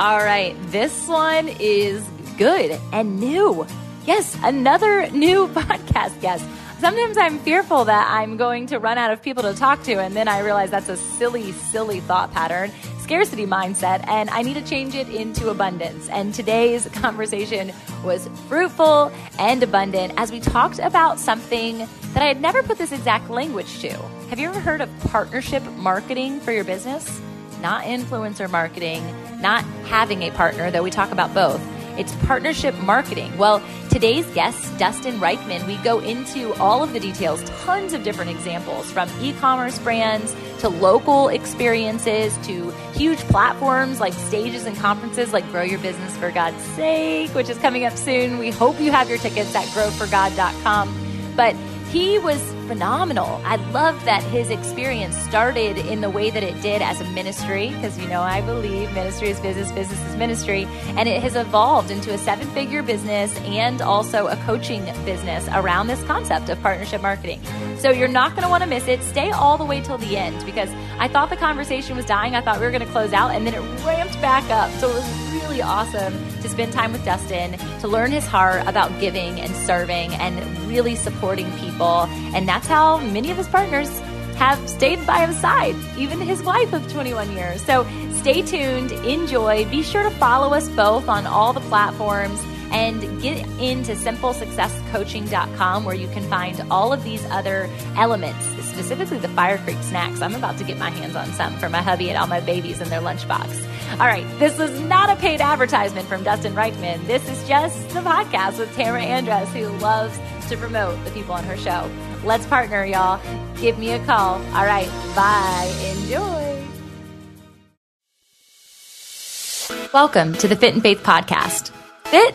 All right, this one is good and new. Yes, another new podcast guest. Sometimes I'm fearful that I'm going to run out of people to talk to, and then I realize that's a silly, silly thought pattern, scarcity mindset, and I need to change it into abundance. And today's conversation was fruitful and abundant as we talked about something that I had never put this exact language to. Have you ever heard of partnership marketing for your business? Not influencer marketing, not having a partner, though we talk about both. It's partnership marketing. Well, today's guest, Dustin Riechmann, we go into all of the details, tons of different examples from e-commerce brands to local experiences to huge platforms like stages and conferences like Grow Your Business for God's Sake, which is coming up soon. We hope you have your tickets at growforgod.com. But he was phenomenal. I love that his experience started in the way that it did as a ministry, because, you know, I believe ministry is business, business is ministry, and it has evolved into a seven-figure business and also a coaching business around this concept of partnership marketing. So you're not going to want to miss it. Stay all the way till the end, because I thought the conversation was dying. I thought we were going to close out, and then it ramped back up. So it was really awesome to spend time with Dustin, to learn his heart about giving and serving and really supporting people. And that's how many of his partners have stayed by his side, even his wife of 21 years. So stay tuned, enjoy, be sure to follow us both on all the platforms, and get into simplesuccesscoaching.com where you can find all of these other elements, specifically the Fire Creek Snacks. I'm about to get my hands on some for my hubby and all my babies in their lunchbox. All right, this is not a paid advertisement from Dustin Riechmann. This is just the podcast with Tamara Andress, who loves to promote the people on her show. Let's partner, y'all. Give me a call. All right, bye. Enjoy. Welcome to the Fit and Faith podcast. FIT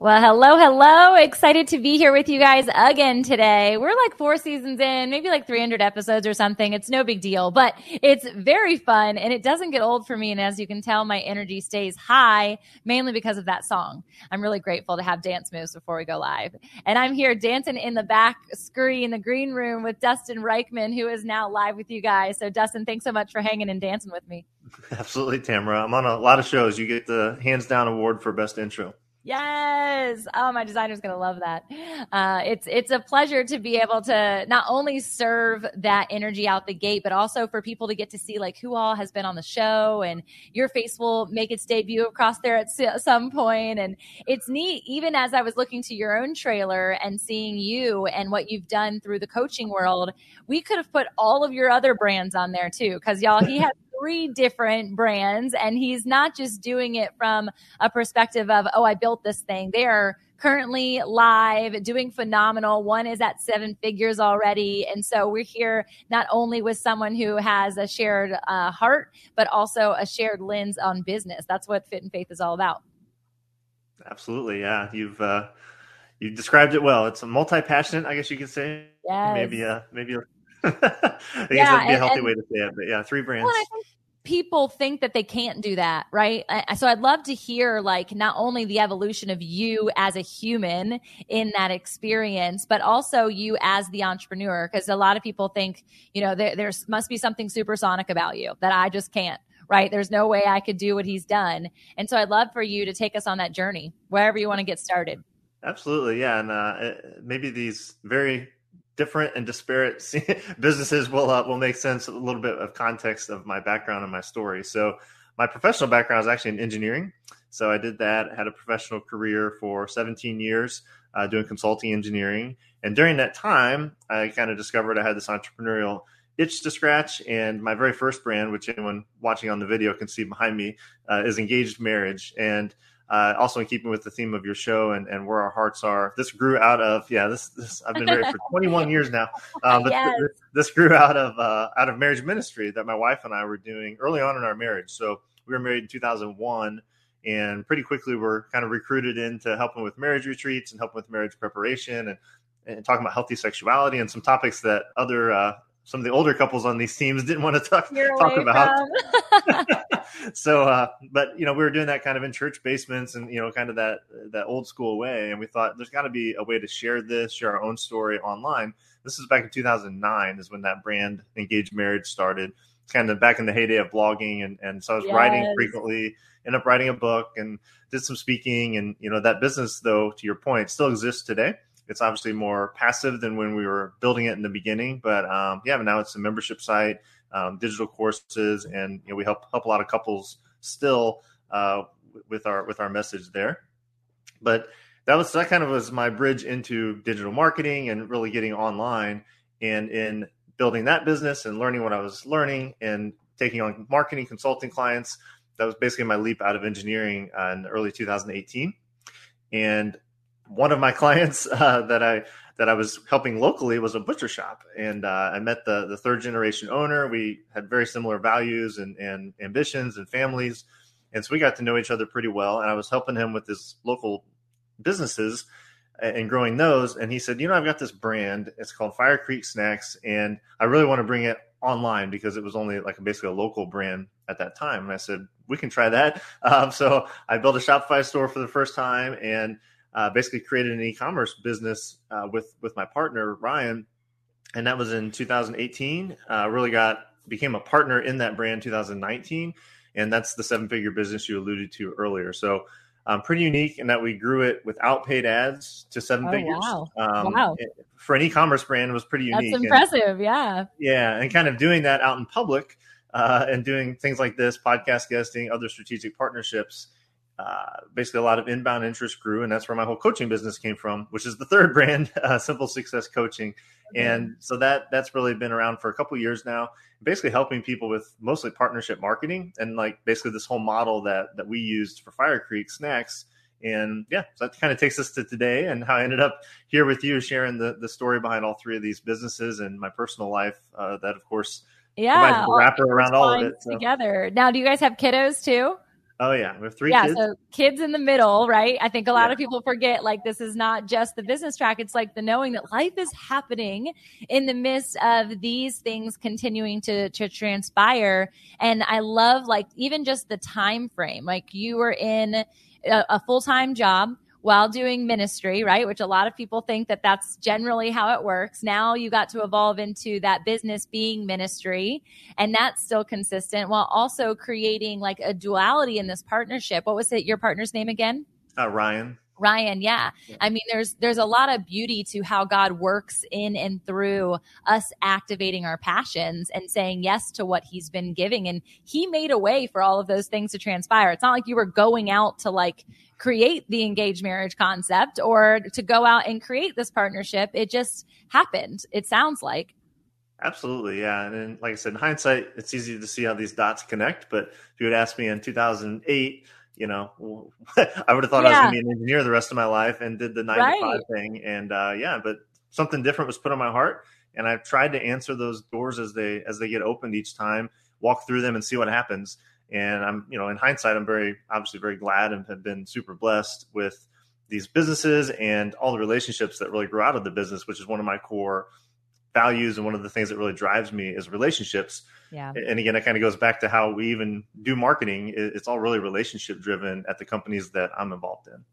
Well, hello, hello. Excited to be here with you guys again today. We're like 4 seasons in, maybe like 300 episodes or something. It's no big deal, but it's very fun and it doesn't get old for me. And as you can tell, my energy stays high, mainly because of that song. I'm really grateful to have dance moves before we go live. And I'm here dancing in the back screen, the green room with Dustin Riechmann, who is now live with you guys. So Dustin, thanks so much for hanging and dancing with me. Absolutely, Tamara. I'm on a lot of shows. You get the hands down award for best intro. Yes. Oh, my designer's going to love that. It's a pleasure to be able to not only serve that energy out the gate, but also for people to get to see like who all has been on the show, and your face will make its debut across there at some point. And it's neat, even as I was looking to your own trailer and seeing you and what you've done through the coaching world, we could have put all of your other brands on there too, because y'all, he has 3 different brands, and he's not just doing it from a perspective of, oh, I built this thing. They are currently live, doing phenomenal. One is at 7 figures already. And so we're here not only with someone who has a shared heart, but also a shared lens on business. That's what Fit and Faith is all about. Absolutely. Yeah. You've described it well. It's a multi-passionate, I guess you could say. Yes. Maybe I guess that'd be a healthy way to say it, but yeah, 3 brands. Well, I think people think that they can't do that, right? So I'd love to hear like not only the evolution of you as a human in that experience, but also you as the entrepreneur, because a lot of people think, you know, there must be something supersonic about you that I just can't, right? There's no way I could do what he's done. And so I'd love for you to take us on that journey, wherever you want to get started. Absolutely. Yeah. And maybe these very different and disparate businesses will make sense, a little bit of context of my background and my story. So my professional background is actually in engineering. So I did that, had a professional career for 17 years doing consulting engineering. And during that time, I kind of discovered I had this entrepreneurial itch to scratch. And my very first brand, which anyone watching on the video can see behind me, is Engaged Marriage. And also in keeping with the theme of your show and where our hearts are, this grew out of, this I've been married for 21 years now. But yes. This grew out of marriage ministry that my wife and I were doing early on in our marriage. So we were married in 2001 and pretty quickly we're kind of recruited into helping with marriage retreats and helping with marriage preparation and talking about healthy sexuality and some topics that other, some of the older couples on these teams didn't want to talk about. So, but, we were doing that kind of in church basements and, kind of that old school way. And we thought there's got to be a way to share our own story online. This is back in 2009 is when that brand Engaged Marriage started, kind of back in the heyday of blogging. And so I was writing frequently, ended up writing a book and did some speaking. And, that business, though, to your point, still exists today. It's obviously more passive than when we were building it in the beginning. But but now it's a membership site. Digital courses, and we help a lot of couples still with our message there. But that kind of was my bridge into digital marketing and really getting online and in building that business and learning what I was learning and taking on marketing consulting clients. That was basically my leap out of engineering in early 2018. And one of my clients that I was helping locally was a butcher shop. And I met the third generation owner. We had very similar values and ambitions and families. And so we got to know each other pretty well. And I was helping him with his local businesses and growing those. And he said, I've got this brand. It's called Fire Creek Snacks. And I really want to bring it online because it was only like basically a local brand at that time. And I said, we can try that. So I built a Shopify store for the first time and basically created an e-commerce business with my partner, Ryan. And that was in 2018, became a partner in that brand 2019. And that's the 7-figure business you alluded to earlier. So pretty unique in that we grew it without paid ads to 7 figures. Wow. For an e-commerce brand, it was pretty unique. That's impressive. And, yeah. Yeah. And kind of doing that out in public and doing things like this, podcast guesting, other strategic partnerships. Basically a lot of inbound interest grew, and that's where my whole coaching business came from, which is the third brand, Simple Success Coaching. And so that's really been around for a couple of years now, basically helping people with mostly partnership marketing and like basically this whole model that we used for Fire Creek Snacks. And yeah, so that kind of takes us to today and how I ended up here with you sharing the story behind all three of these businesses and my personal life that, of course, provides the wrapper around all of it. So. Together. Now, do you guys have kiddos too? Oh, yeah. We have three kids. Yeah, so kids in the middle, right? I think a lot of people forget, like, this is not just the business track. It's like the knowing that life is happening in the midst of these things continuing to transpire. And I love, like, even just the time frame. Like, you were in a full-time job while doing ministry, right? Which a lot of people think that that's generally how it works. Now you got to evolve into that business being ministry, and that's still consistent while also creating like a duality in this partnership. What was it? Your partner's name again? Ryan. Ryan. Yeah. I mean, there's a lot of beauty to how God works in and through us activating our passions and saying yes to what he's been giving. And he made a way for all of those things to transpire. It's not like you were going out to like create the engaged marriage concept or to go out and create this partnership. It just happened. It sounds like. Absolutely. Yeah. And like I said, in hindsight, it's easy to see how these dots connect, but if you would ask me in 2008, I would have thought I was going to be an engineer the rest of my life and did the 9 to 5 thing. And but something different was put on my heart. And I've tried to answer those doors as they get opened each time, walk through them and see what happens. And I'm, in hindsight, I'm obviously very glad and have been super blessed with these businesses and all the relationships that really grew out of the business, which is one of my core values. And one of the things that really drives me is relationships. Yeah. And again, it kind of goes back to how we even do marketing. It's all really relationship driven at the companies that I'm involved in.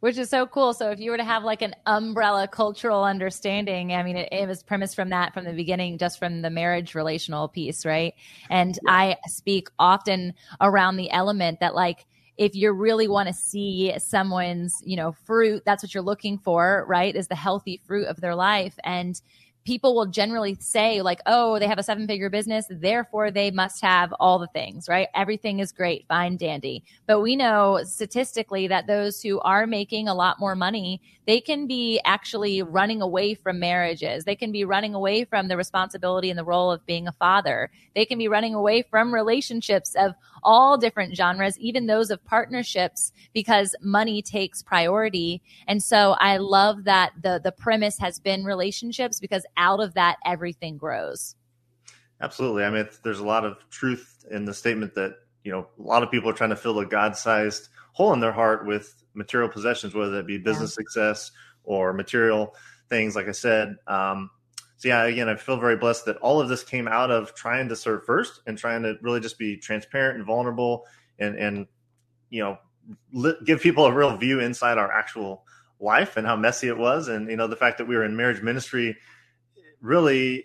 Which is so cool. So if you were to have like an umbrella cultural understanding, I mean, it was premised from that from the beginning, just from the marriage relational piece, right? And I speak often around the element that like, if you really want to see someone's, fruit, that's what you're looking for, right? Is the healthy fruit of their life. And people will generally say like, oh, they have a 7-figure business, therefore they must have all the things, right? Everything is great, fine, dandy. But we know statistically that those who are making a lot more money, they can be actually running away from marriages. They can be running away from the responsibility and the role of being a father. They can be running away from relationships of all different genres, even those of partnerships, because money takes priority. And so I love that the premise has been relationships, because out of that, everything grows. Absolutely. I mean, there's a lot of truth in the statement that, you know, a lot of people are trying to fill a God-sized hole in their heart with material possessions, whether that be business success or material things, like I said. So yeah, again, I feel very blessed that all of this came out of trying to serve first and trying to really just be transparent and vulnerable and you know, give people a real view inside our actual life and how messy it was. And, you know, the fact that we were in marriage ministry, really,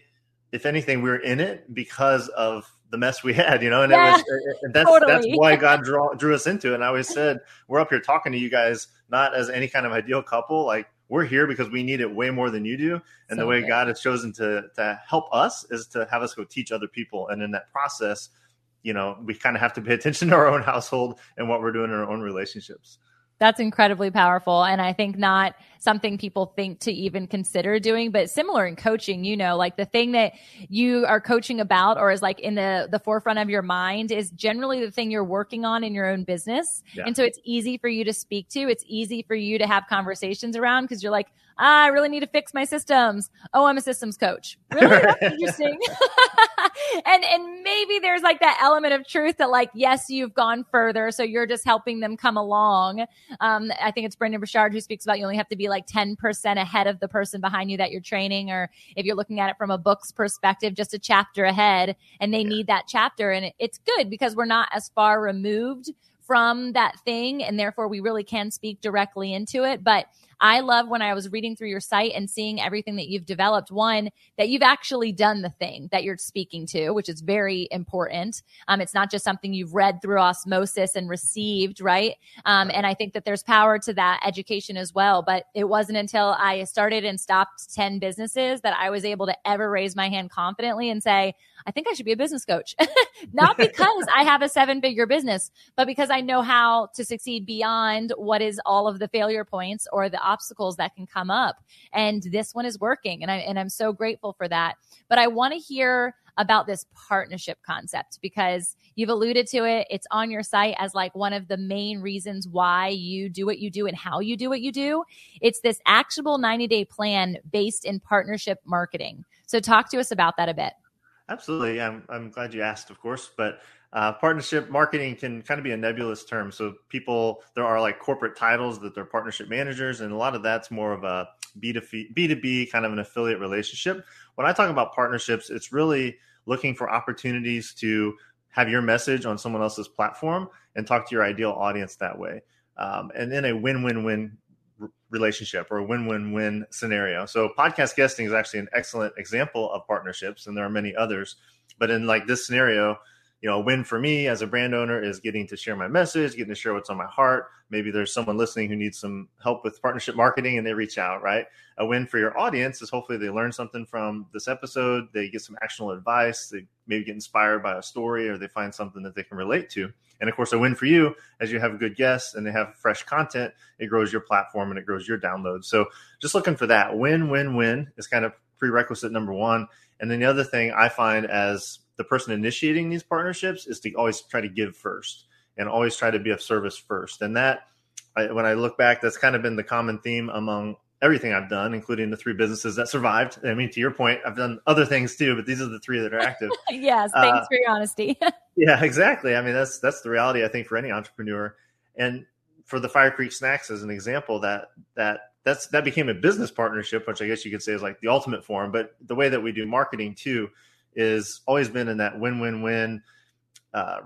if anything, we were in it because of the mess we had, you know, and that's why God drew us into it. And I always said, we're up here talking to you guys, not as any kind of ideal couple. Like, we're here because we need it way more than you do. And the way God has chosen to help us is to have us go teach other people. And in that process, you know, we kind of have to pay attention to our own household and what we're doing in our own relationships. That's incredibly powerful. And I think not something people think to even consider doing, but similar in coaching, you know, like the thing that you are coaching about or is like in the forefront of your mind is generally the thing you're working on in your own business. Yeah. And so it's easy for you to speak to. It's easy for you to have conversations around because you're like, I really need to fix my systems. Oh, I'm a systems coach. Really? That's interesting. And maybe there's like that element of truth that like, yes, you've gone further. So you're just helping them come along. I think it's Brendan Burchard who speaks about you only have to be like 10% ahead of the person behind you that you're training. Or if you're looking at it from a book's perspective, just a chapter ahead, and they need that chapter. And it's good because we're not as far removed from that thing. And therefore we really can speak directly into it. But I love when I was reading through your site and seeing everything that you've developed, one, that you've actually done the thing that you're speaking to, which is very important. It's not just something you've read through osmosis and received, right? And I think that there's power to that education as well. But it wasn't until I started and stopped 10 businesses that I was able to ever raise my hand confidently and say, I think I should be a business coach. Not because I have a 7-figure business, but because I know how to succeed beyond what is all of the failure points or the obstacles that can come up. And this one is working. And I'm so grateful for that. But I want to hear about this partnership concept because you've alluded to it. It's on your site as like one of the main reasons why you do what you do and how you do what you do. It's this actionable 90-day plan based in partnership marketing. So talk to us about that a bit. Absolutely. I'm glad you asked, of course, but partnership marketing can kind of be a nebulous term. So there are like corporate titles that they're partnership managers, and a lot of that's more of a B2B kind of an affiliate relationship. When I talk about partnerships, it's really looking for opportunities to have your message on someone else's platform and talk to your ideal audience that way. And then a win-win-win relationship or a win-win-win scenario. So podcast guesting is actually an excellent example of partnerships, and there are many others. But in like this scenario, you know, a win for me as a brand owner is getting to share my message, getting to share what's on my heart. Maybe there's someone listening who needs some help with partnership marketing and they reach out, right? A win for your audience is hopefully they learn something from this episode. They get some actionable advice. They maybe get inspired by a story or they find something that they can relate to. And of course, a win for you as you have good guests and they have fresh content, it grows your platform and it grows your downloads. So just looking for that win, win, win is kind of prerequisite number one. And then the other thing I find as the person initiating these partnerships is to always try to give first and always try to be of service first. And that, when I look back, that's kind of been the common theme among everything I've done, including the 3 businesses that survived. I mean, to your point, I've done other things too, but these are the 3 that are active. Yes. Thanks for your honesty. Yeah, exactly. I mean, that's the reality, I think, for any entrepreneur. And for the Fire Creek Snacks, as an example, that became a business partnership, which I guess you could say is like the ultimate form. But the way that we do marketing too is always been in that win-win-win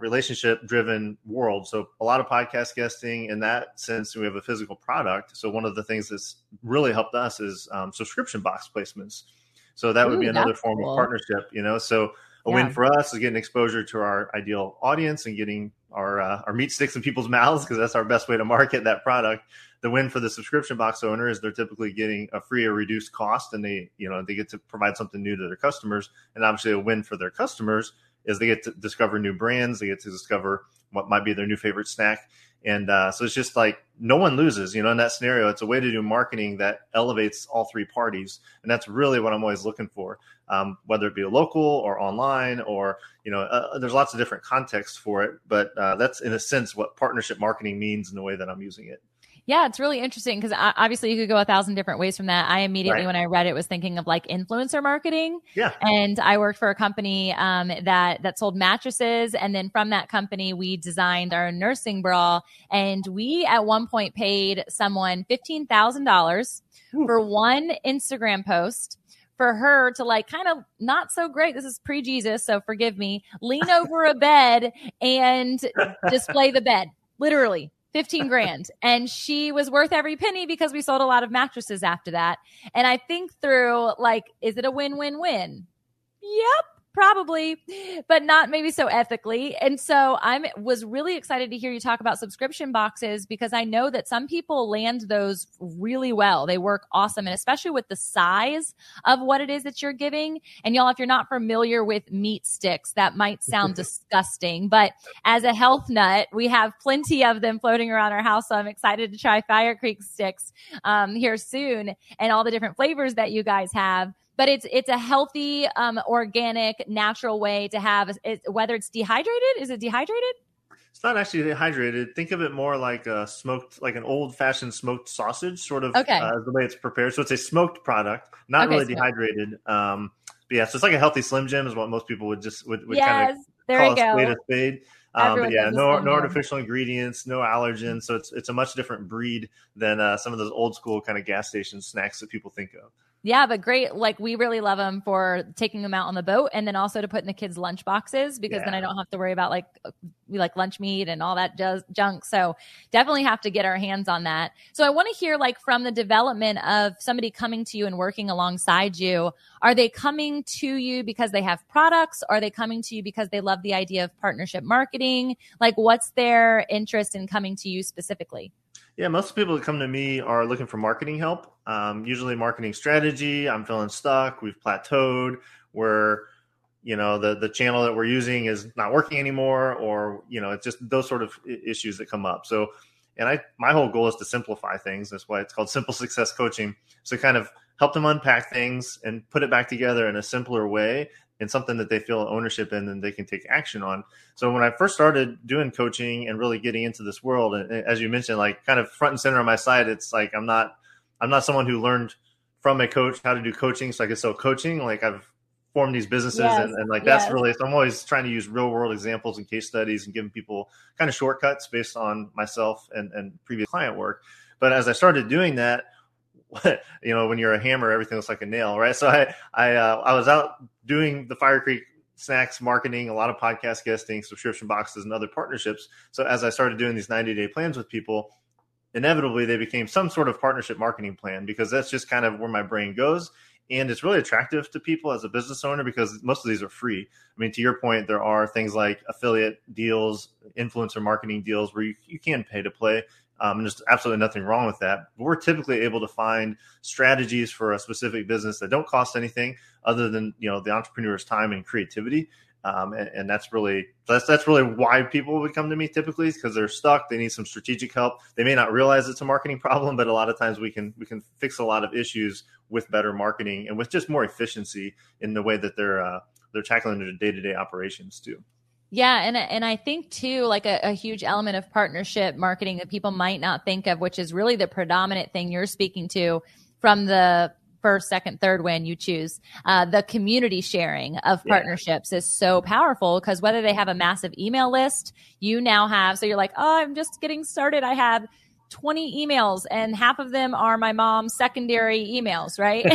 relationship-driven world. So a lot of podcast guesting in that sense, we have a physical product. So one of the things that's really helped us is subscription box placements. So that would be another form of partnership, you know. So a win for us is getting exposure to our ideal audience and getting our meat sticks in people's mouths because that's our best way to market that product. the win for the subscription box owner is they're typically getting a free or reduced cost, and they get to provide something new to their customers. And obviously a win for their customers is they get to discover new brands. They get to discover what might be their new favorite snack. And so it's just like no one loses, in that scenario. It's a way to do marketing that elevates all three parties. And that's really what I'm always looking for, whether it be local or online or, there's lots of different contexts for it. But that's, in a sense, what partnership marketing means in the way that I'm using it. Yeah, it's really interesting because obviously you could go 1,000 different ways from that. I immediately, when I read it, was thinking of like influencer marketing. Yeah. And I worked for a company that sold mattresses. And then from that company, we designed our nursing bra. And we at one point paid someone $15,000 for one Instagram post for her to like kind of not so great. This is pre-Jesus, so forgive me. Lean over a bed and display the bed, literally. $15,000. And she was worth every penny because we sold a lot of mattresses after that. And I think through like, is it a win-win-win? Yep, probably, but not maybe so ethically. And so I was really excited to hear you talk about subscription boxes because I know that some people land those really well. They work awesome. And especially with the size of what it is that you're giving. And y'all, if you're not familiar with meat sticks, that might sound disgusting, but as a health nut, we have plenty of them floating around our house. So I'm excited to try Fire Creek sticks here soon and all the different flavors that you guys have. But it's a healthy, organic, natural way to have, whether it's dehydrated. Is it dehydrated? It's not actually dehydrated. Think of it more like an old-fashioned smoked sausage, sort of the way it's prepared. So it's a smoked product, not really dehydrated. But yeah, so it's like a healthy Slim Jim is what most people would kind of call a spade a spade. But yeah, no artificial ingredients, no allergens. So it's a much different breed than some of those old school kind of gas station snacks that people think of. Yeah, but great. Like we really love them for taking them out on the boat and then also to put in the kids' lunch boxes because then I don't have to worry about like lunch meat and all that junk. So definitely have to get our hands on that. So I want to hear like from the development of somebody coming to you and working alongside you, are they coming to you because they have products? Are they coming to you because they love the idea of partnership marketing? Like what's their interest in coming to you specifically? Yeah, most people that come to me are looking for marketing help, usually marketing strategy. I'm feeling stuck. We've plateaued. We're, the channel that we're using is not working anymore, or, it's just those sort of issues that come up. So, and my whole goal is to simplify things. That's why it's called Simple Success Coaching. So kind of help them unpack things and put it back together in a simpler way and something that they feel ownership in and they can take action on. So when I first started doing coaching and really getting into this world, and as you mentioned, like kind of front and center on my side, it's like I'm not someone who learned from a coach how to do coaching so I could sell coaching. Like I've formed these businesses so I'm always trying to use real world examples and case studies and giving people kind of shortcuts based on myself and previous client work. But as I started doing that, when you're a hammer, everything looks like a nail, right? So I was out doing the Fire Creek Snacks marketing, a lot of podcast guesting, subscription boxes, and other partnerships. So as I started doing these 90-day plans with people, inevitably they became some sort of partnership marketing plan because that's just kind of where my brain goes. And it's really attractive to people as a business owner because most of these are free. I mean, to your point, there are things like affiliate deals, influencer marketing deals where you can pay to play. And there's absolutely nothing wrong with that. But we're typically able to find strategies for a specific business that don't cost anything other than, the entrepreneur's time and creativity. And that's really why people would come to me typically, is because they're stuck. They need some strategic help. They may not realize it's a marketing problem, but a lot of times we can fix a lot of issues with better marketing and with just more efficiency in the way that they're tackling their day-to-day operations too. Yeah. And I think too, like a huge element of partnership marketing that people might not think of, which is really the predominant thing you're speaking to from the first, second, third win you choose, the community sharing of partnerships is so powerful because whether they have a massive email list, you now have, so you're like, oh, I'm just getting started. I have 20 emails and half of them are my mom's secondary emails, right?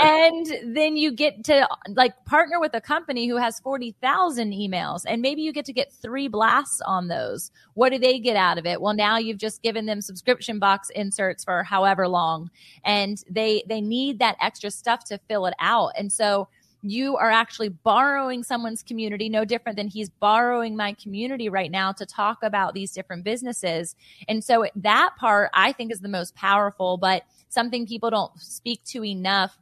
And then you get to like partner with a company who has 40,000 emails and maybe you get 3 blasts on those. What do they get out of it? Well, now you've just given them subscription box inserts for however long and they need that extra stuff to fill it out. And so you are actually borrowing someone's community, no different than he's borrowing my community right now to talk about these different businesses. And so that part I think is the most powerful, but something people don't speak to enough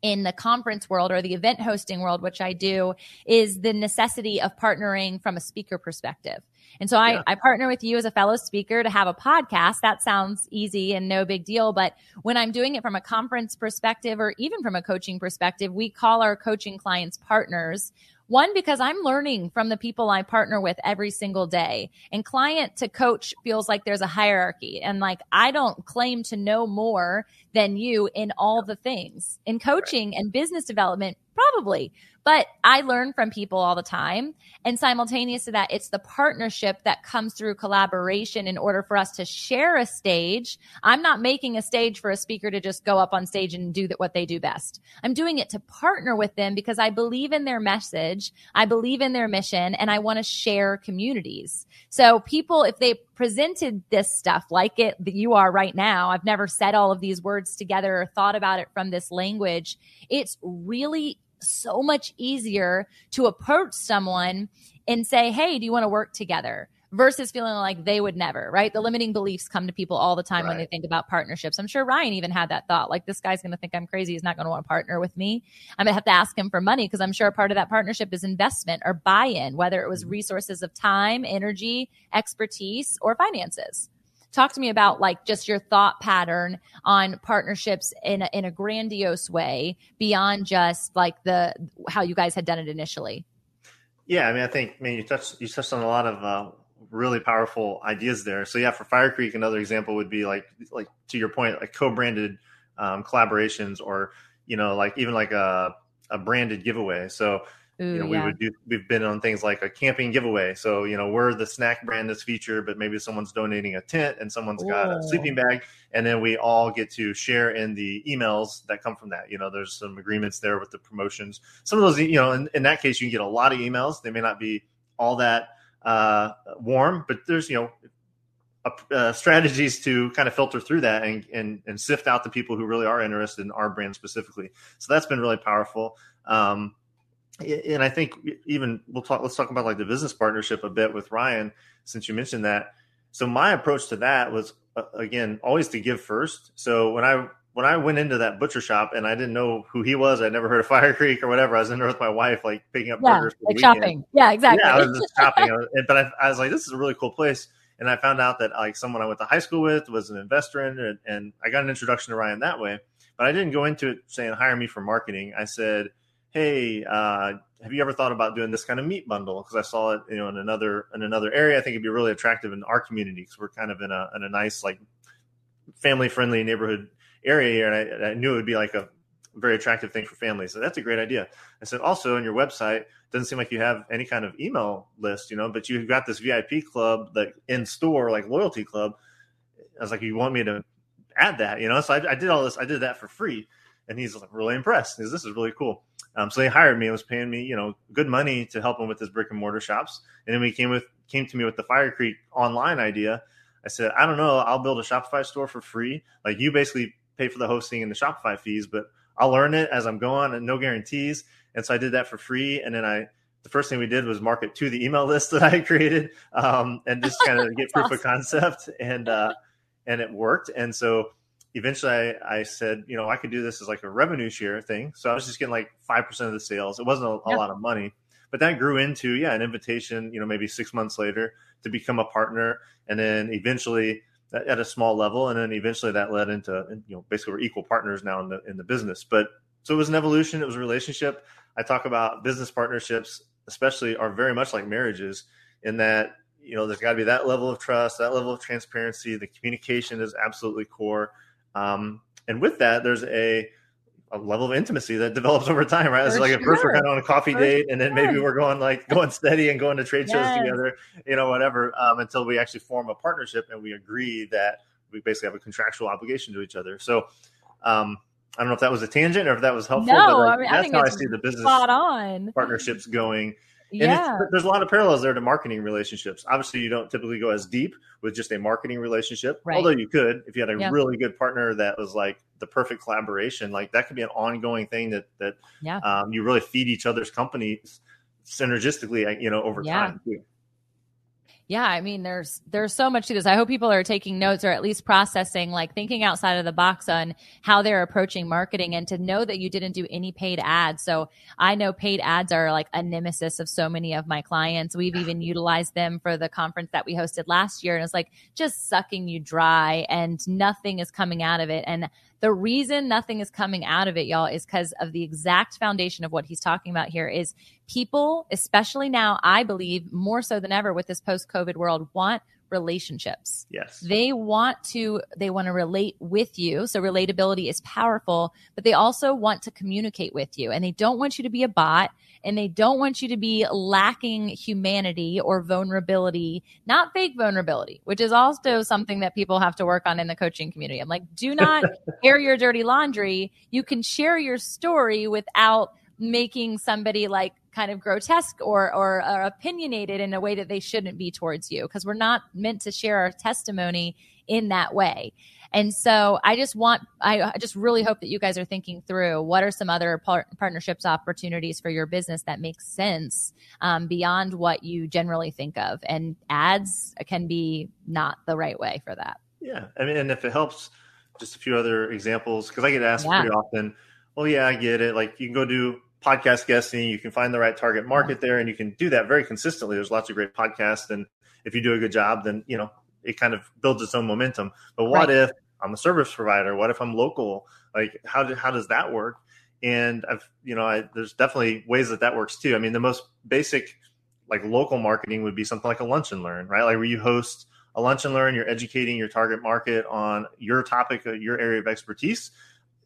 in the conference world or the event hosting world, which I do, is the necessity of partnering from a speaker perspective. And so I partner with you as a fellow speaker to have a podcast. That sounds easy and no big deal. But when I'm doing it from a conference perspective or even from a coaching perspective, we call our coaching clients partners. One, because I'm learning from the people I partner with every single day, and client to coach feels like there's a hierarchy, and like, I don't claim to know more than you in all the things in coaching and business development, probably, but I learn from people all the time. And simultaneous to that, it's the partnership that comes through collaboration in order for us to share a stage. I'm not making a stage for a speaker to just go up on stage and do what they do best. I'm doing it to partner with them because I believe in their message. I believe in their mission, and I want to share communities. So people, if they presented this stuff like it that you are right now, I've never said all of these words together or thought about it from this language. It's really so much easier to approach someone and say, hey, do you want to work together? Versus feeling like they would never, right? The limiting beliefs come to people all the time when they think about partnerships. I'm sure Ryan even had that thought, like, this guy's going to think I'm crazy. He's not going to want to partner with me. I'm going to have to ask him for money, because I'm sure part of that partnership is investment or buy-in, whether it was resources of time, energy, expertise, or finances. Talk to me about like just your thought pattern on partnerships in a grandiose way beyond just like how you guys had done it initially. Yeah, I mean, I think you touched on a lot of really powerful ideas there. So yeah, for Fire Creek, another example would be like to your point, like co-branded collaborations, or like even like a branded giveaway. So we've been on things like a camping giveaway. So, we're the snack brand that's featured, but maybe someone's donating a tent and someone's got a sleeping bag. And then we all get to share in the emails that come from that. There's some agreements there with the promotions. Some of those, in that case, you can get a lot of emails. They may not be all that warm, but there's, strategies to kind of filter through that and sift out the people who really are interested in our brand specifically. So that's been really powerful. And I think even let's talk about like the business partnership a bit with Ryan, since you mentioned that. So my approach to that was, again, always to give first. So when I went into that butcher shop and I didn't know who he was, I'd never heard of Fire Creek or whatever. I was in there with my wife, like picking up burgers for the weekend. Shopping. Yeah, exactly. Yeah, I was just shopping. But I was like, this is a really cool place. And I found out that like someone I went to high school with was an investor in it, and I got an introduction to Ryan that way. But I didn't go into it saying, hire me for marketing. I said, hey, have you ever thought about doing this kind of meat bundle? Because I saw it, in another area. I think it'd be really attractive in our community, because we're kind of in a nice, like, family friendly neighborhood area here, and I knew it would be like a very attractive thing for families. So that's a great idea. I said, also, on your website, doesn't seem like you have any kind of email list, but you've got this VIP club, that in store, like loyalty club. I was like, you want me to add that? So I did all this. I did that for free, and he's like really impressed. He says, this is really cool. So they hired me and was paying me, good money to help him with his brick and mortar shops. And then we came to me with the Fire Creek online idea. I said, I don't know, I'll build a Shopify store for free. Like, you basically pay for the hosting and the Shopify fees, but I'll learn it as I'm going, and no guarantees. And so I did that for free. And then the first thing we did was market to the email list that I had created, and just kind of get proof of concept, and it worked. And so eventually I said, I could do this as like a revenue share thing. So I was just getting like 5% of the sales. It wasn't a lot of money, but that grew into, an invitation, maybe 6 months later to become a partner. And then eventually at a small level. And then eventually that led into, basically we're equal partners now in the business. But so it was an evolution. It was a relationship. I talk about business partnerships, especially, are very much like marriages, in that, there's gotta be that level of trust, that level of transparency. The communication is absolutely core. And with that, there's a level of intimacy that develops over time, right? It's like at first we're kind of on a coffee date, and then maybe we're going steady and going to trade shows together, whatever, until we actually form a partnership and we agree that we basically have a contractual obligation to each other. So, I don't know if that was a tangent or if that was helpful. No, but I think that's how I see the business partnerships going. Yeah. And there's a lot of parallels there to marketing relationships. Obviously, you don't typically go as deep with just a marketing relationship, right? Although you could if you had a really good partner that was like the perfect collaboration, like that could be an ongoing thing that yeah. You really feed each other's companies synergistically, over time. Too. Yeah. I mean, there's so much to this. I hope people are taking notes or at least processing, like thinking outside of the box on how they're approaching marketing, and to know that you didn't do any paid ads. So I know paid ads are like a nemesis of so many of my clients. We've even utilized them for the conference that we hosted last year. And it's like just sucking you dry and nothing is coming out of it. And the reason nothing is coming out of it, y'all, is because of the exact foundation of what he's talking about here is people, especially now, I believe more so than ever with this post-COVID world, want relationships. Yes. They want to relate with you. So relatability is powerful, but they also want to communicate with you, and they don't want you to be a bot, and they don't want you to be lacking humanity or vulnerability, not fake vulnerability, which is also something that people have to work on in the coaching community. I'm like, do not air your dirty laundry. You can share your story without making somebody like kind of grotesque or opinionated in a way that they shouldn't be towards you, because we're not meant to share our testimony in that way. And so I just really hope that you guys are thinking through what are some other partnerships opportunities for your business that make sense beyond what you generally think of. And ads can be not the right way for that. Yeah. I mean, and if it helps, just a few other examples, because I get asked pretty often, well, yeah, I get it. Like you can go do podcast guesting, you can find the right target market there, and you can do that very consistently. There's lots of great podcasts. And if you do a good job, then, it kind of builds its own momentum. But what if I'm a service provider? What if I'm local? Like, how does that work? And there's definitely ways that works too. I mean, the most basic, like local marketing would be something like a lunch and learn, right? Like where you host a lunch and learn, you're educating your target market on your topic, your area of expertise.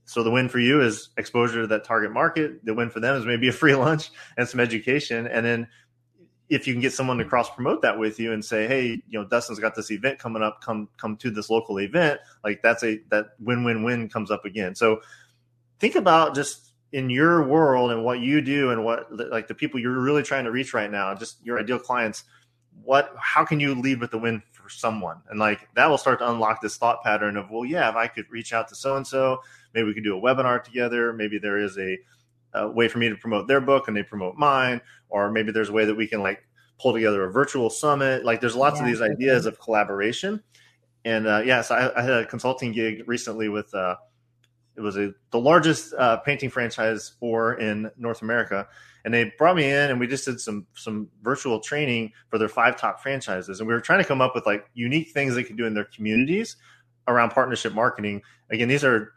So the win for you is exposure to that target market. The win for them is maybe a free lunch and some education. And then if you can get someone to cross promote that with you and say, hey, Dustin's got this event coming up, come to this local event. Like that win-win-win comes up again. So think about just in your world and what you do and what, like the people you're really trying to reach right now, just your ideal clients, how can you lead with the win for someone? And like, that will start to unlock this thought pattern of, well, yeah, if I could reach out to so-and-so, maybe we could do a webinar together. Maybe there is a way for me to promote their book and they promote mine, or maybe there's a way that we can like pull together a virtual summit. Like there's lots of these ideas of collaboration. And so I had a consulting gig recently with, it was the largest painting franchise in North America. And they brought me in and we just did some virtual training for their 5 top franchises. And we were trying to come up with like unique things they could do in their communities around partnership marketing. Again, these are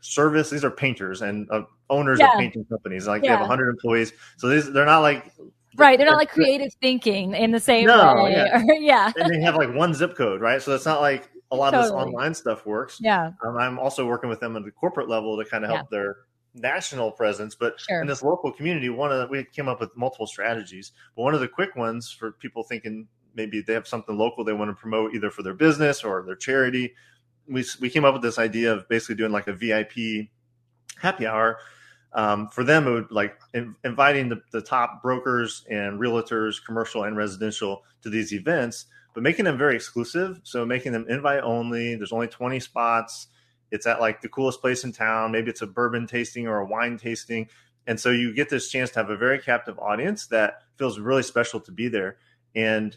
painters and owners of painting companies. Like they have 100 employees. So they're not like... Right. They're not like creative thinking in the same way. Yeah. And they have like one zip code, right? So it's not like a lot of this online stuff works. Yeah. I'm also working with them at the corporate level to kind of help their national presence. But in this local community, we came up with multiple strategies. But one of the quick ones for people thinking maybe they have something local they want to promote either for their business or their charity, we came up with this idea of basically doing like a VIP happy hour. For them, it would like inviting the top brokers and realtors, commercial and residential, to these events, but making them very exclusive. So making them invite only. There's only 20 spots. It's at like the coolest place in town. Maybe it's a bourbon tasting or a wine tasting. And so you get this chance to have a very captive audience that feels really special to be there. And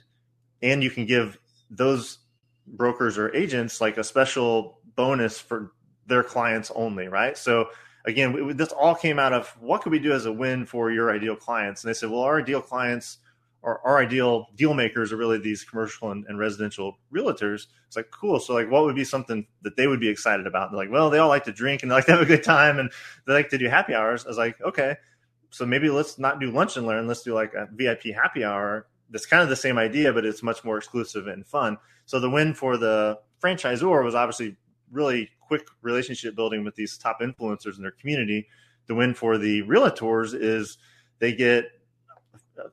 you can give those brokers or agents like a special bonus for their clients only, right? So again, this all came out of what could we do as a win for your ideal clients? And they said, well, our ideal clients or our ideal deal makers are really these commercial and residential realtors. It's like, cool. So like, what would be something that they would be excited about? And they're like, well, they all like to drink and they like to have a good time and they like to do happy hours. I was like, okay, so maybe let's not do lunch and learn. Let's do like a VIP happy hour. That's kind of the same idea, but it's much more exclusive and fun. So the win for the franchisor was obviously really quick relationship building with these top influencers in their community. The win for the realtors is they get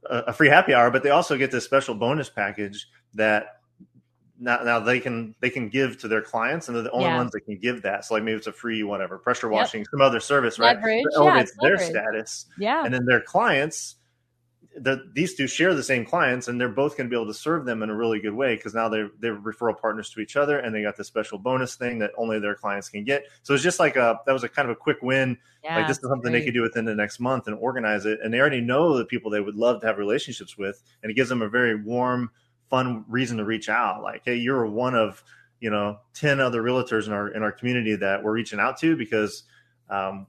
a free happy hour, but they also get this special bonus package that now they can give to their clients, and they're the only ones that can give that. So like maybe it's a free whatever pressure washing, some other service, right? Leverage, elevates their status, and then their clients these two share the same clients, and they're both going to be able to serve them in a really good way, because now they're referral partners to each other, and they got this special bonus thing that only their clients can get. So it's just like that was a kind of a quick win. Yeah, like this is something they could do within the next month and organize it. And they already know the people they would love to have relationships with, and it gives them a very warm, fun reason to reach out. Like, hey, you're one of 10 other realtors in our community that we're reaching out to, because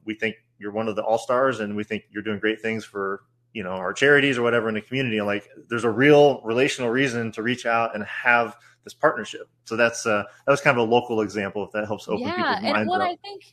we think you're one of the all-stars, and we think you're doing great things for our charities or whatever in the community. Like, there's a real relational reason to reach out and have this partnership. So that's that was kind of a local example, if that helps open people's minds. Yeah, and what I think,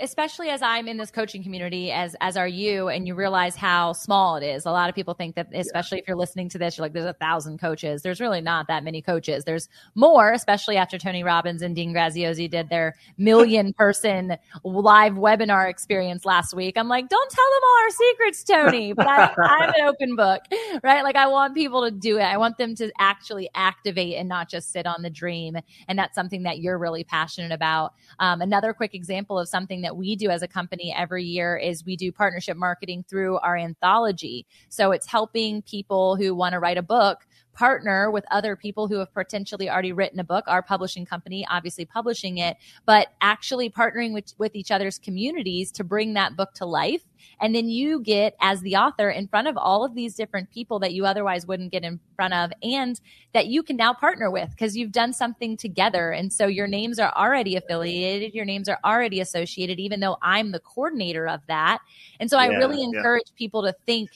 especially as I'm in this coaching community, as are you, and you realize how small it is. A lot of people think that, especially if you're listening to this, you're like, there's 1,000 coaches. There's really not that many coaches. There's more, especially after Tony Robbins and Dean Graziosi did their 1,000,000-person live webinar experience last week. I'm like, don't tell them all our secrets, Tony, but I'm an open book, right? Like, I want people to do it. I want them to actually activate and not just sit on the dream. And that's something that you're really passionate about. Another quick example of something that we do as a company every year is we do partnership marketing through our anthology. So it's helping people who want to write a book partner with other people who have potentially already written a book, our publishing company, obviously publishing it, but actually partnering with each other's communities to bring that book to life. And then you get, as the author, in front of all of these different people that you otherwise wouldn't get in front of, and that you can now partner with because you've done something together. And so your names are already affiliated, your names are already associated, even though I'm the coordinator of that. And so I really encourage people to think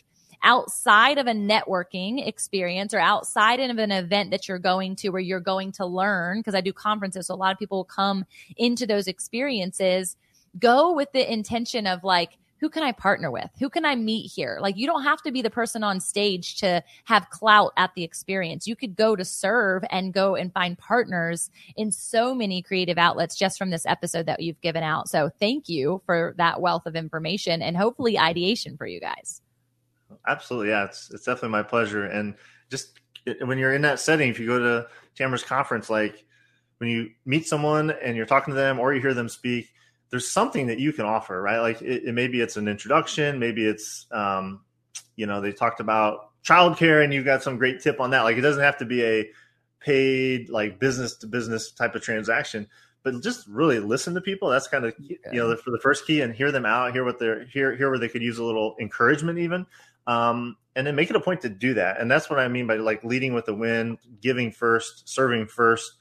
outside of a networking experience or outside of an event that you're going to, where you're going to learn, because I do conferences, so a lot of people will come into those experiences. Go with the intention of like, who can I partner with? Who can I meet here? Like, you don't have to be the person on stage to have clout at the experience. You could go to serve and go and find partners in so many creative outlets just from this episode that you've given out. So thank you for that wealth of information and hopefully ideation for you guys. Absolutely. Yeah. It's definitely my pleasure. And just when you're in that setting, if you go to Tamara's conference, like when you meet someone and you're talking to them or you hear them speak, there's something that you can offer, right? Like maybe it's an introduction, maybe it's, they talked about childcare and you've got some great tip on that. Like, it doesn't have to be a paid, like, business to business type of transaction, but just really listen to people. That's kind of, for the first key, and hear them out, hear where they could use a little encouragement even. And then make it a point to do that. And that's what I mean by like leading with the win, giving first, serving first.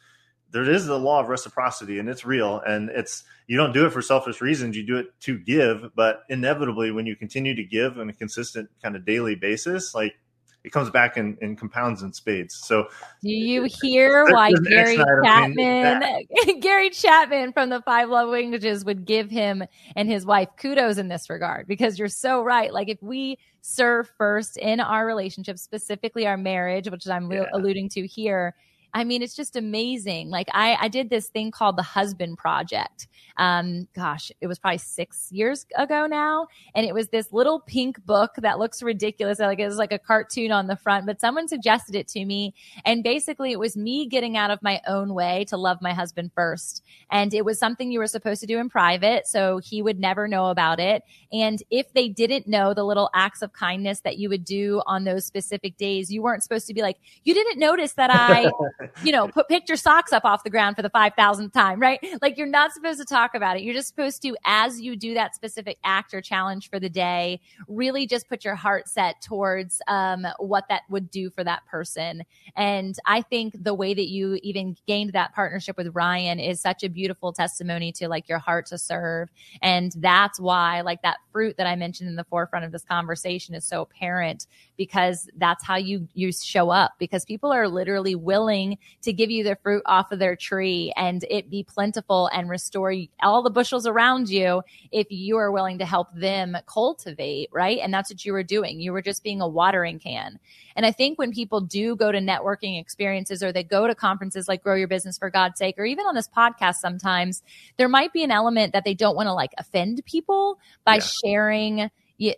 There is the law of reciprocity, and it's real. And you don't do it for selfish reasons. You do it to give, but inevitably when you continue to give on a consistent kind of daily basis, like it comes back and compounds in spades. So do you hear why Gary Chapman from the 5 Love Languages would give him and his wife kudos in this regard? Because you're so right. Like, if we serve first in our relationship, specifically our marriage, which I'm alluding to here, I mean, it's just amazing. Like, I did this thing called the Husband Project. It was probably 6 years ago now. And it was this little pink book that looks ridiculous. Like, it was like a cartoon on the front, but someone suggested it to me. And basically it was me getting out of my own way to love my husband first. And it was something you were supposed to do in private, so he would never know about it. And if they didn't know the little acts of kindness that you would do on those specific days, you weren't supposed to be like, you didn't notice that I... picked your socks up off the ground for the 5,000th time, right? Like, you're not supposed to talk about it. You're just supposed to, as you do that specific act or challenge for the day, really just put your heart set towards what that would do for that person. And I think the way that you even gained that partnership with Ryan is such a beautiful testimony to like your heart to serve. And that's why like that fruit that I mentioned in the forefront of this conversation is so apparent, because that's how you show up, because people are literally willing to give you the fruit off of their tree and it be plentiful and restore all the bushels around you if you are willing to help them cultivate, right? And that's what you were doing. You were just being a watering can. And I think when people do go to networking experiences or they go to conferences like Grow Your Business for God's Sake, or even on this podcast sometimes, there might be an element that they don't want to like offend people by sharing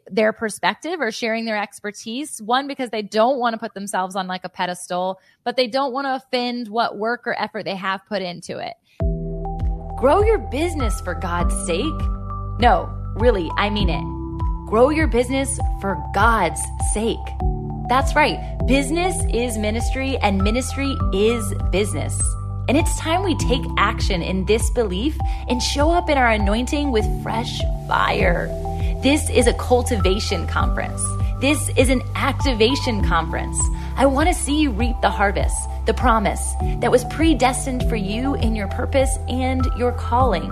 their perspective or sharing their expertise. One, because they don't want to put themselves on like a pedestal, but they don't want to offend what work or effort they have put into it. Grow your business for God's sake. No, really, I mean it. Grow your business for God's sake. That's right. Business is ministry and ministry is business. And it's time we take action in this belief and show up in our anointing with fresh fire. This is a cultivation conference. This is an activation conference. I want to see you reap the harvest, the promise that was predestined for you in your purpose and your calling.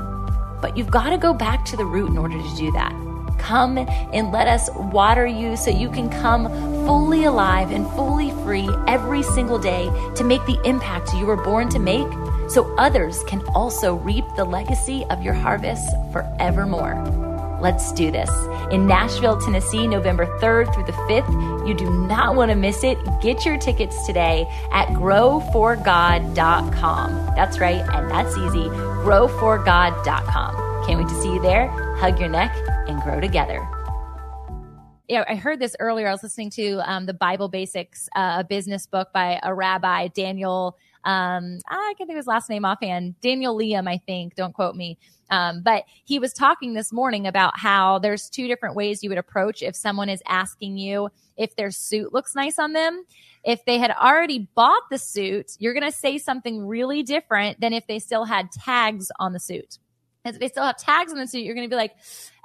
But you've got to go back to the root in order to do that. Come and let us water you so you can come fully alive and fully free every single day to make the impact you were born to make so others can also reap the legacy of your harvest forevermore. Let's do this. In Nashville, Tennessee, November 3rd through the 5th, you do not want to miss it. Get your tickets today at growforgod.com. That's right, and that's easy, growforgod.com. Can't wait to see you there. Hug your neck and grow together. Yeah, I heard this earlier. I was listening to the Bible Basics, a business book by a rabbi, Daniel. I can't think of his last name offhand. Daniel Liam, I think. Don't quote me. But he was talking this morning about how there's two different ways you would approach if someone is asking you if their suit looks nice on them. If they had already bought the suit, you're going to say something really different than if they still had tags on the suit. If they still have tags on the suit, you're going to be like,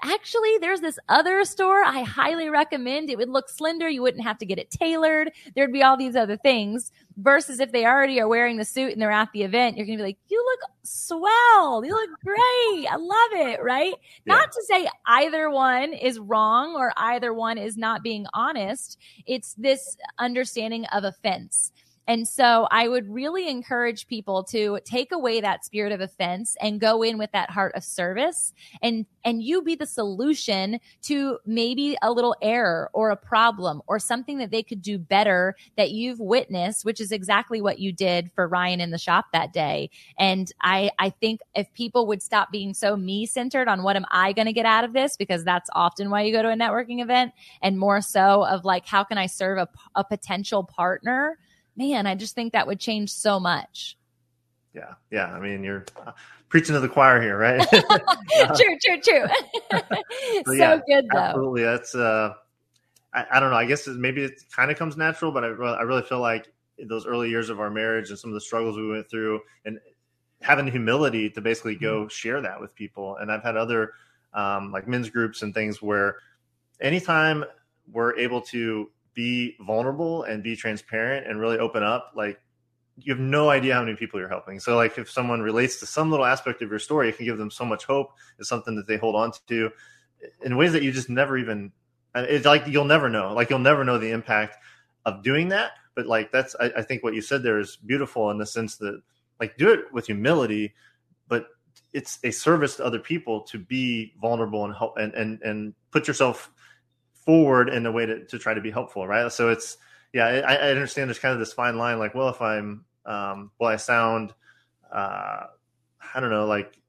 actually, there's this other store I highly recommend. It would look slender. You wouldn't have to get it tailored. There'd be all these other things. Versus if they already are wearing the suit and they're at the event, you're going to be like, you look swell. You look great. I love it, right? Yeah. Not to say either one is wrong or either one is not being honest. It's this understanding of offense. And so I would really encourage people to take away that spirit of offense and go in with that heart of service, and you be the solution to maybe a little error or a problem or something that they could do better that you've witnessed, which is exactly what you did for Ryan in the shop that day. And I think if people would stop being so me-centered on what am I going to get out of this, because that's often why you go to a networking event, and more so of like, how can I serve a potential partner? Man, I just think that would change so much. Yeah. Yeah. I mean, you're preaching to the choir here, right? True. So yeah, good though. Absolutely. That's, I don't know. I guess maybe it kind of comes natural, but I really feel like those early years of our marriage and some of the struggles we went through and having the humility to basically go share that with people. And I've had other like men's groups and things where anytime we're able to be vulnerable and be transparent and really open up, like you have no idea how many people you're helping. So like if someone relates to some little aspect of your story, it can give them so much hope. It's something that they hold on to in ways that you just never even, it's like, you'll never know the impact of doing that. But like, that's, I think what you said there is beautiful in the sense that like, do it with humility, but it's a service to other people to be vulnerable and help and put yourself forward in a way to try to be helpful, right? So it's, yeah, I understand there's kind of this fine line, like, well, if I'm, I sound, I don't know, like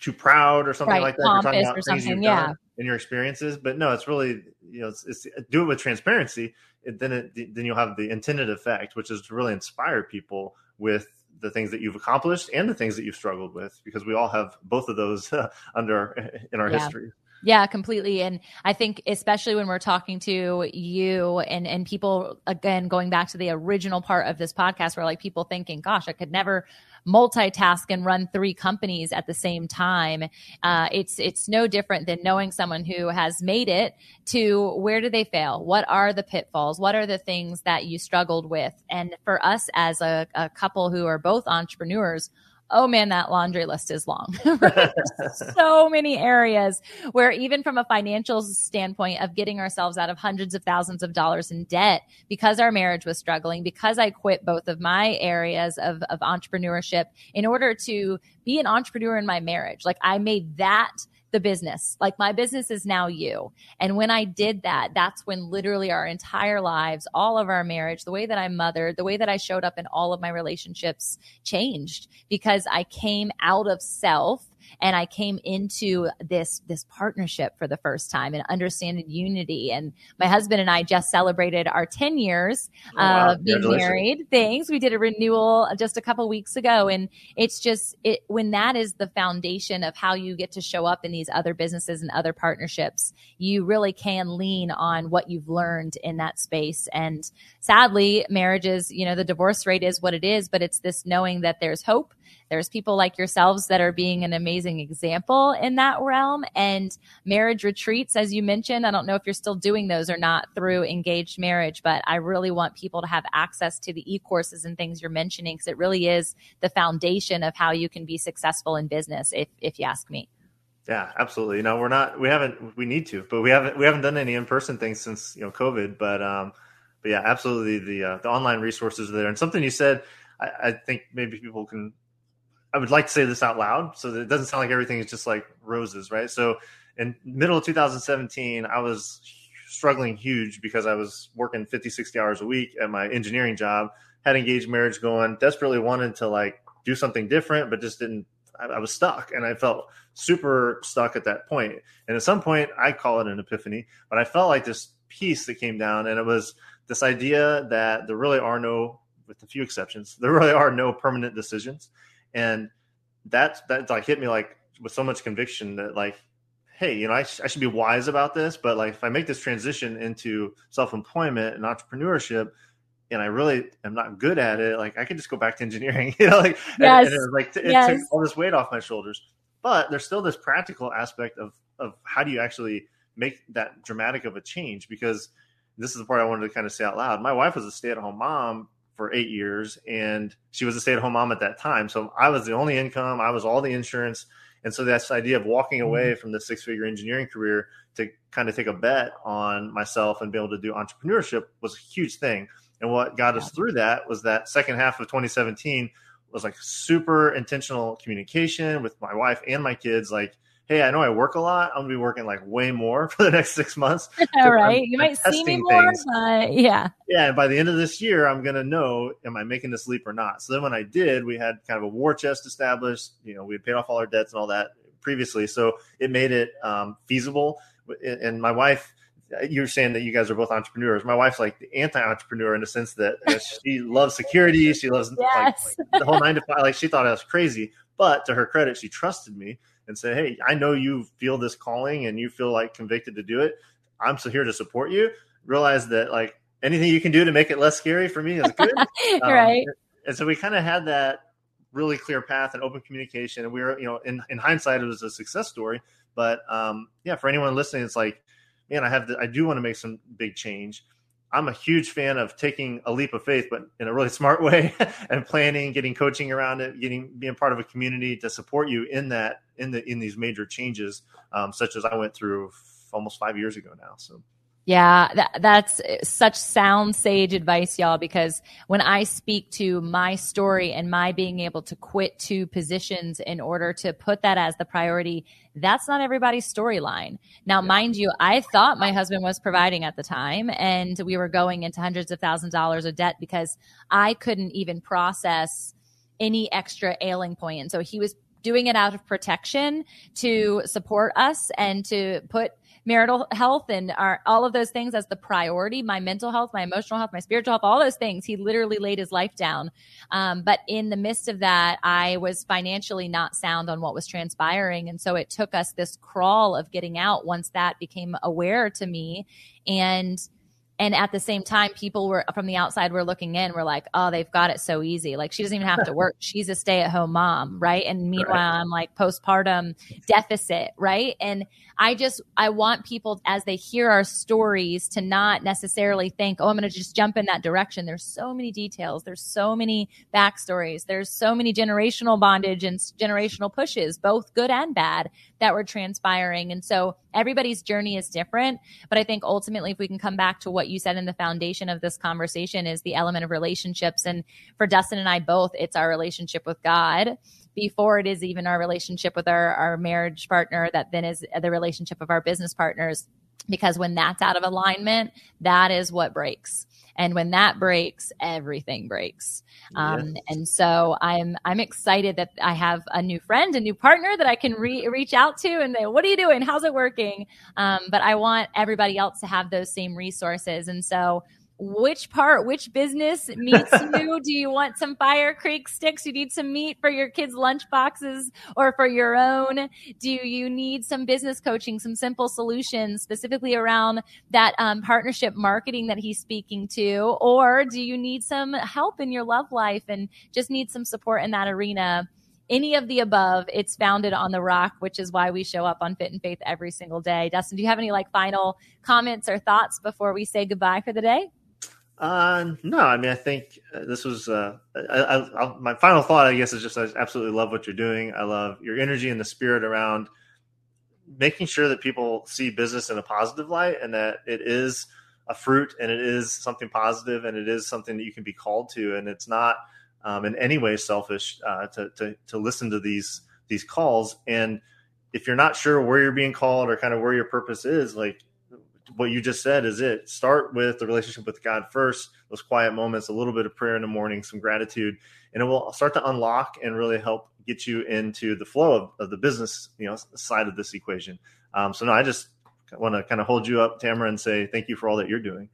too proud or something right, like that. You're talking about things you've done in your experiences, but no, it's really, you know, it's do it with transparency. Then you'll have the intended effect, which is to really inspire people with the things that you've accomplished and the things that you've struggled with, because we all have both of those in our history. Yeah, completely. And I think especially when we're talking to you and people, again, going back to the original part of this podcast, where like people thinking, gosh, I could never multitask and run three companies at the same time. It's no different than knowing someone who has made it to where do they fail? What are the pitfalls? What are the things that you struggled with? And for us as a couple who are both entrepreneurs, oh man, that laundry list is long. So many areas where even from a financial standpoint of getting ourselves out of hundreds of thousands of dollars in debt because our marriage was struggling, because I quit both of my areas of entrepreneurship in order to be an entrepreneur in my marriage. Like I made that the business, like my business is now you. And when I did that, that's when literally our entire lives, all of our marriage, the way that I mothered, the way that I showed up in all of my relationships changed, because I came out of self and I came into this partnership for the first time and understanding unity. And my husband and I just celebrated our 10 years of being married. Thanks. We did a renewal just a couple weeks ago. And it's just when that is the foundation of how you get to show up in these other businesses and other partnerships, you really can lean on what you've learned in that space. And sadly, marriages, the divorce rate is what it is, but it's this knowing that there's hope. There's people like yourselves that are being an amazing example in that realm. And marriage retreats, as you mentioned, I don't know if you're still doing those or not through Engaged Marriage, but I really want people to have access to the e-courses and things you're mentioning, because it really is the foundation of how you can be successful in business, if you ask me. Yeah, absolutely. We haven't done any in-person things since, COVID, but yeah, absolutely. The online resources are there. And something you said, I think maybe people can, I would like to say this out loud so that it doesn't sound like everything is just like roses, right? So in middle of 2017, I was struggling huge because I was working 50, 60 hours a week at my engineering job, had Engaged Marriage going, desperately wanted to do something different, but just didn't. I was stuck, and I felt super stuck at that point. And at some point, I call it an epiphany, but I felt like this piece that came down, and it was this idea that there really are no, with a few exceptions, there really are no permanent decisions. And that hit me with so much conviction that hey, I should be wise about this, but if I make this transition into self-employment and entrepreneurship, and I really am not good at it, I could just go back to engineering, yes. And it was it took all this weight off my shoulders. But there's still this practical aspect of how do you actually make that dramatic of a change? Because this is the part I wanted to kind of say out loud. My wife was a stay-at-home mom for 8 years, and she was a stay-at-home mom at that time. So I was the only income, I was all the insurance. And so that's the idea of walking away from the six-figure engineering career to kind of take a bet on myself and be able to do entrepreneurship was a huge thing. And what got us through that was that second half of 2017 was super intentional communication with my wife and my kids. Hey, I know I work a lot. I'm going to be working way more for the next 6 months. All right. You might see me more, but yeah. Yeah. And by the end of this year, I'm going to know, am I making this leap or not? So then when I did, we had kind of a war chest established. We had paid off all our debts and all that previously. So it made it feasible. And my wife, you were saying that you guys are both entrepreneurs. My wife's the anti-entrepreneur in the sense that she loves security. She loves the whole 9 to 5. She thought I was crazy, but to her credit, she trusted me and said, "Hey, I know you feel this calling and you feel convicted to do it. I'm so here to support you. Realize that anything you can do to make it less scary for me is good." Right. And so we kind of had that really clear path and open communication. And we were, in hindsight, it was a success story, but for anyone listening, it's man, I do want to make some big change. I'm a huge fan of taking a leap of faith, but in a really smart way, and planning, getting coaching around it, being part of a community to support you in that, in these major changes, such as I went through almost 5 years ago now. So. Yeah, that's such sound sage advice, y'all, because when I speak to my story and my being able to quit 2 positions in order to put that as the priority, that's not everybody's storyline. Now, mind you, I thought my husband was providing at the time, and we were going into hundreds of thousands of dollars of debt because I couldn't even process any extra ailing point. And so he was doing it out of protection to support us and to put marital health and all of those things as the priority, my mental health, my emotional health, my spiritual health, all those things. He literally laid his life down. But in the midst of that, I was financially not sound on what was transpiring. And so it took us this crawl of getting out once that became aware to me. And at the same time, people were from the outside were looking in. We're like, oh, they've got it so easy. She doesn't even have to work. She's a stay-at-home mom, right? And meanwhile, right. I'm postpartum deficit, right? And I want people, as they hear our stories, to not necessarily think, oh, I'm going to just jump in that direction. There's so many details. There's so many backstories. There's so many generational bondage and generational pushes, both good and bad, that were transpiring. And so everybody's journey is different. But I think ultimately, if we can come back to what you said in the foundation of this conversation is the element of relationships. And for Dustin and I both, it's our relationship with God before it is even our relationship with our marriage partner that then is the relationship of our business partners. because when that's out of alignment, that is what breaks. And when that breaks, everything breaks. Yes. And so I'm excited that I have a new friend, a new partner that I can reach out to and say, what are you doing? How's it working? But I want everybody else to have those same resources. And so which business meets you? Do you want some Fire Creek sticks? You need some meat for your kids' lunch boxes or for your own? Do you need some business coaching, some simple solutions specifically around that partnership marketing that he's speaking to? Or do you need some help in your love life and just need some support in that arena? Any of the above, it's founded on the rock, which is why we show up on Fit and Faith every single day. Dustin, do you have any final comments or thoughts before we say goodbye for the day? No, I mean, I think this was, my final thought, I guess, is just, I absolutely love what you're doing. I love your energy and the spirit around making sure that people see business in a positive light and that it is a fruit and it is something positive and it is something that you can be called to. And it's not, in any way selfish, to listen to these calls. And if you're not sure where you're being called or kind of where your purpose is, like, what you just said is it. Start with the relationship with God first, those quiet moments, a little bit of prayer in the morning, some gratitude, and it will start to unlock and really help get you into the flow of the business, side of this equation. So I just want to kind of hold you up, Tamara, and say thank you for all that you're doing.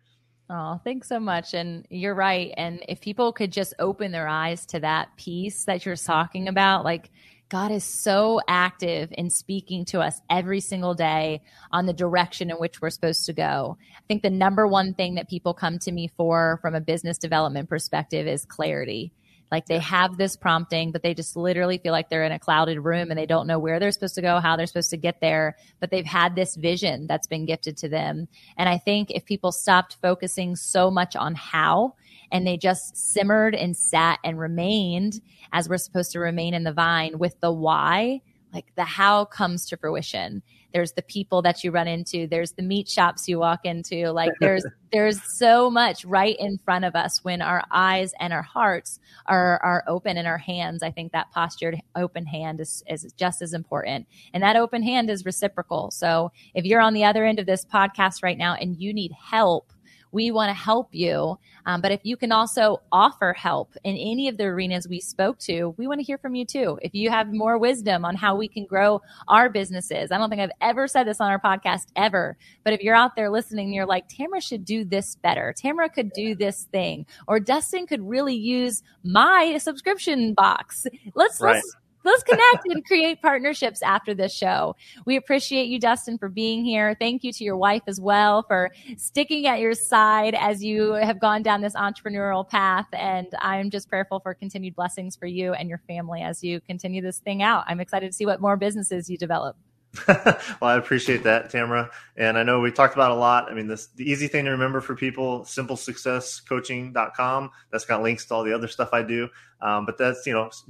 Oh, thanks so much. And you're right. And if people could just open their eyes to that piece that you're talking about, like, God is so active in speaking to us every single day on the direction in which we're supposed to go. I think the number one thing that people come to me for from a business development perspective is clarity. Like, they have this prompting, but they just literally feel like they're in a clouded room and they don't know where they're supposed to go, how they're supposed to get there, but they've had this vision that's been gifted to them. And I think if people stopped focusing so much on how, and they just simmered and sat and remained, as we're supposed to remain in the vine, with the why, like, the how comes to fruition. There's the people that you run into. There's the meat shops you walk into. Like, there's so much right in front of us when our eyes and our hearts are open and our hands. I think that postured open hand is just as important. And that open hand is reciprocal. So if you're on the other end of this podcast right now and you need help, we want to help you. But if you can also offer help in any of the arenas we spoke to, we want to hear from you too. If you have more wisdom on how we can grow our businesses, I don't think I've ever said this on our podcast ever, but if you're out there listening and you're like, Tamara should do this better, Tamara could do this thing, or Dustin could really use my subscription box. Let's connect and create partnerships after this show. We appreciate you, Dustin, for being here. Thank you to your wife as well for sticking at your side as you have gone down this entrepreneurial path. And I'm just prayerful for continued blessings for you and your family as you continue this thing out. I'm excited to see what more businesses you develop. Well, I appreciate that, Tamara. And I know we talked about a lot. I mean, the easy thing to remember for people, simplesuccesscoaching.com. That's got links to all the other stuff I do. But that's,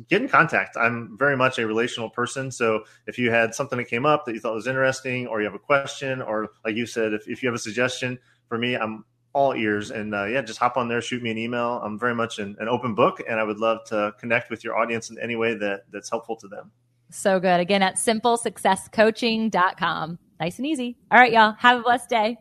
get in contact. I'm very much a relational person. So if you had something that came up that you thought was interesting, or you have a question, or like you said, if you have a suggestion for me, I'm all ears. And just hop on there, shoot me an email. I'm very much an open book, and I would love to connect with your audience in any way that's helpful to them. So good. Again, at simplesuccesscoaching.com. Nice and easy. All right, y'all. Have a blessed day.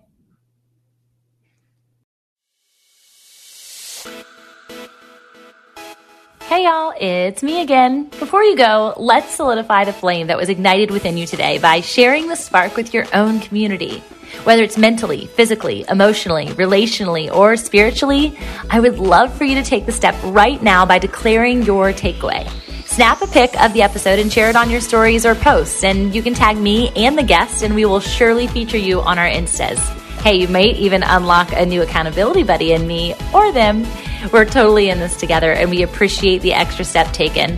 Hey, y'all. It's me again. Before you go, let's solidify the flame that was ignited within you today by sharing the spark with your own community. Whether it's mentally, physically, emotionally, relationally, or spiritually, I would love for you to take the step right now by declaring your takeaway. Snap a pic of the episode and share it on your stories or posts, and you can tag me and the guest, and we will surely feature you on our Instas. Hey, you might even unlock a new accountability buddy in me or them. We're totally in this together, and we appreciate the extra step taken.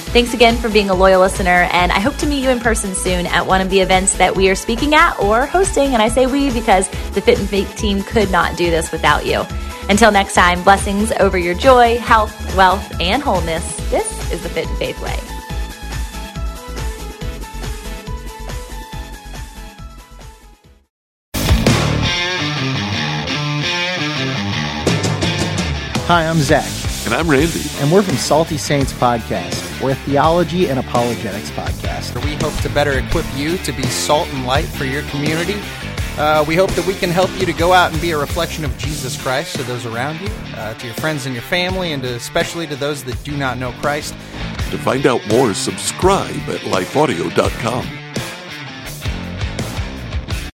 Thanks again for being a loyal listener, and I hope to meet you in person soon at one of the events that we are speaking at or hosting. And I say we because the Fit and Faith team could not do this without you. Until next time, blessings over your joy, health, wealth, and wholeness. This is the Fit and Faith way. Hi, I'm Zach. And I'm Randy. And we're from Salty Saints Podcast. We're a theology and apologetics podcast. We hope to better equip you to be salt and light for your community. We hope that we can help you to go out and be a reflection of Jesus Christ to those around you, to your friends and your family, and especially to those that do not know Christ. To find out more, subscribe at lifeaudio.com.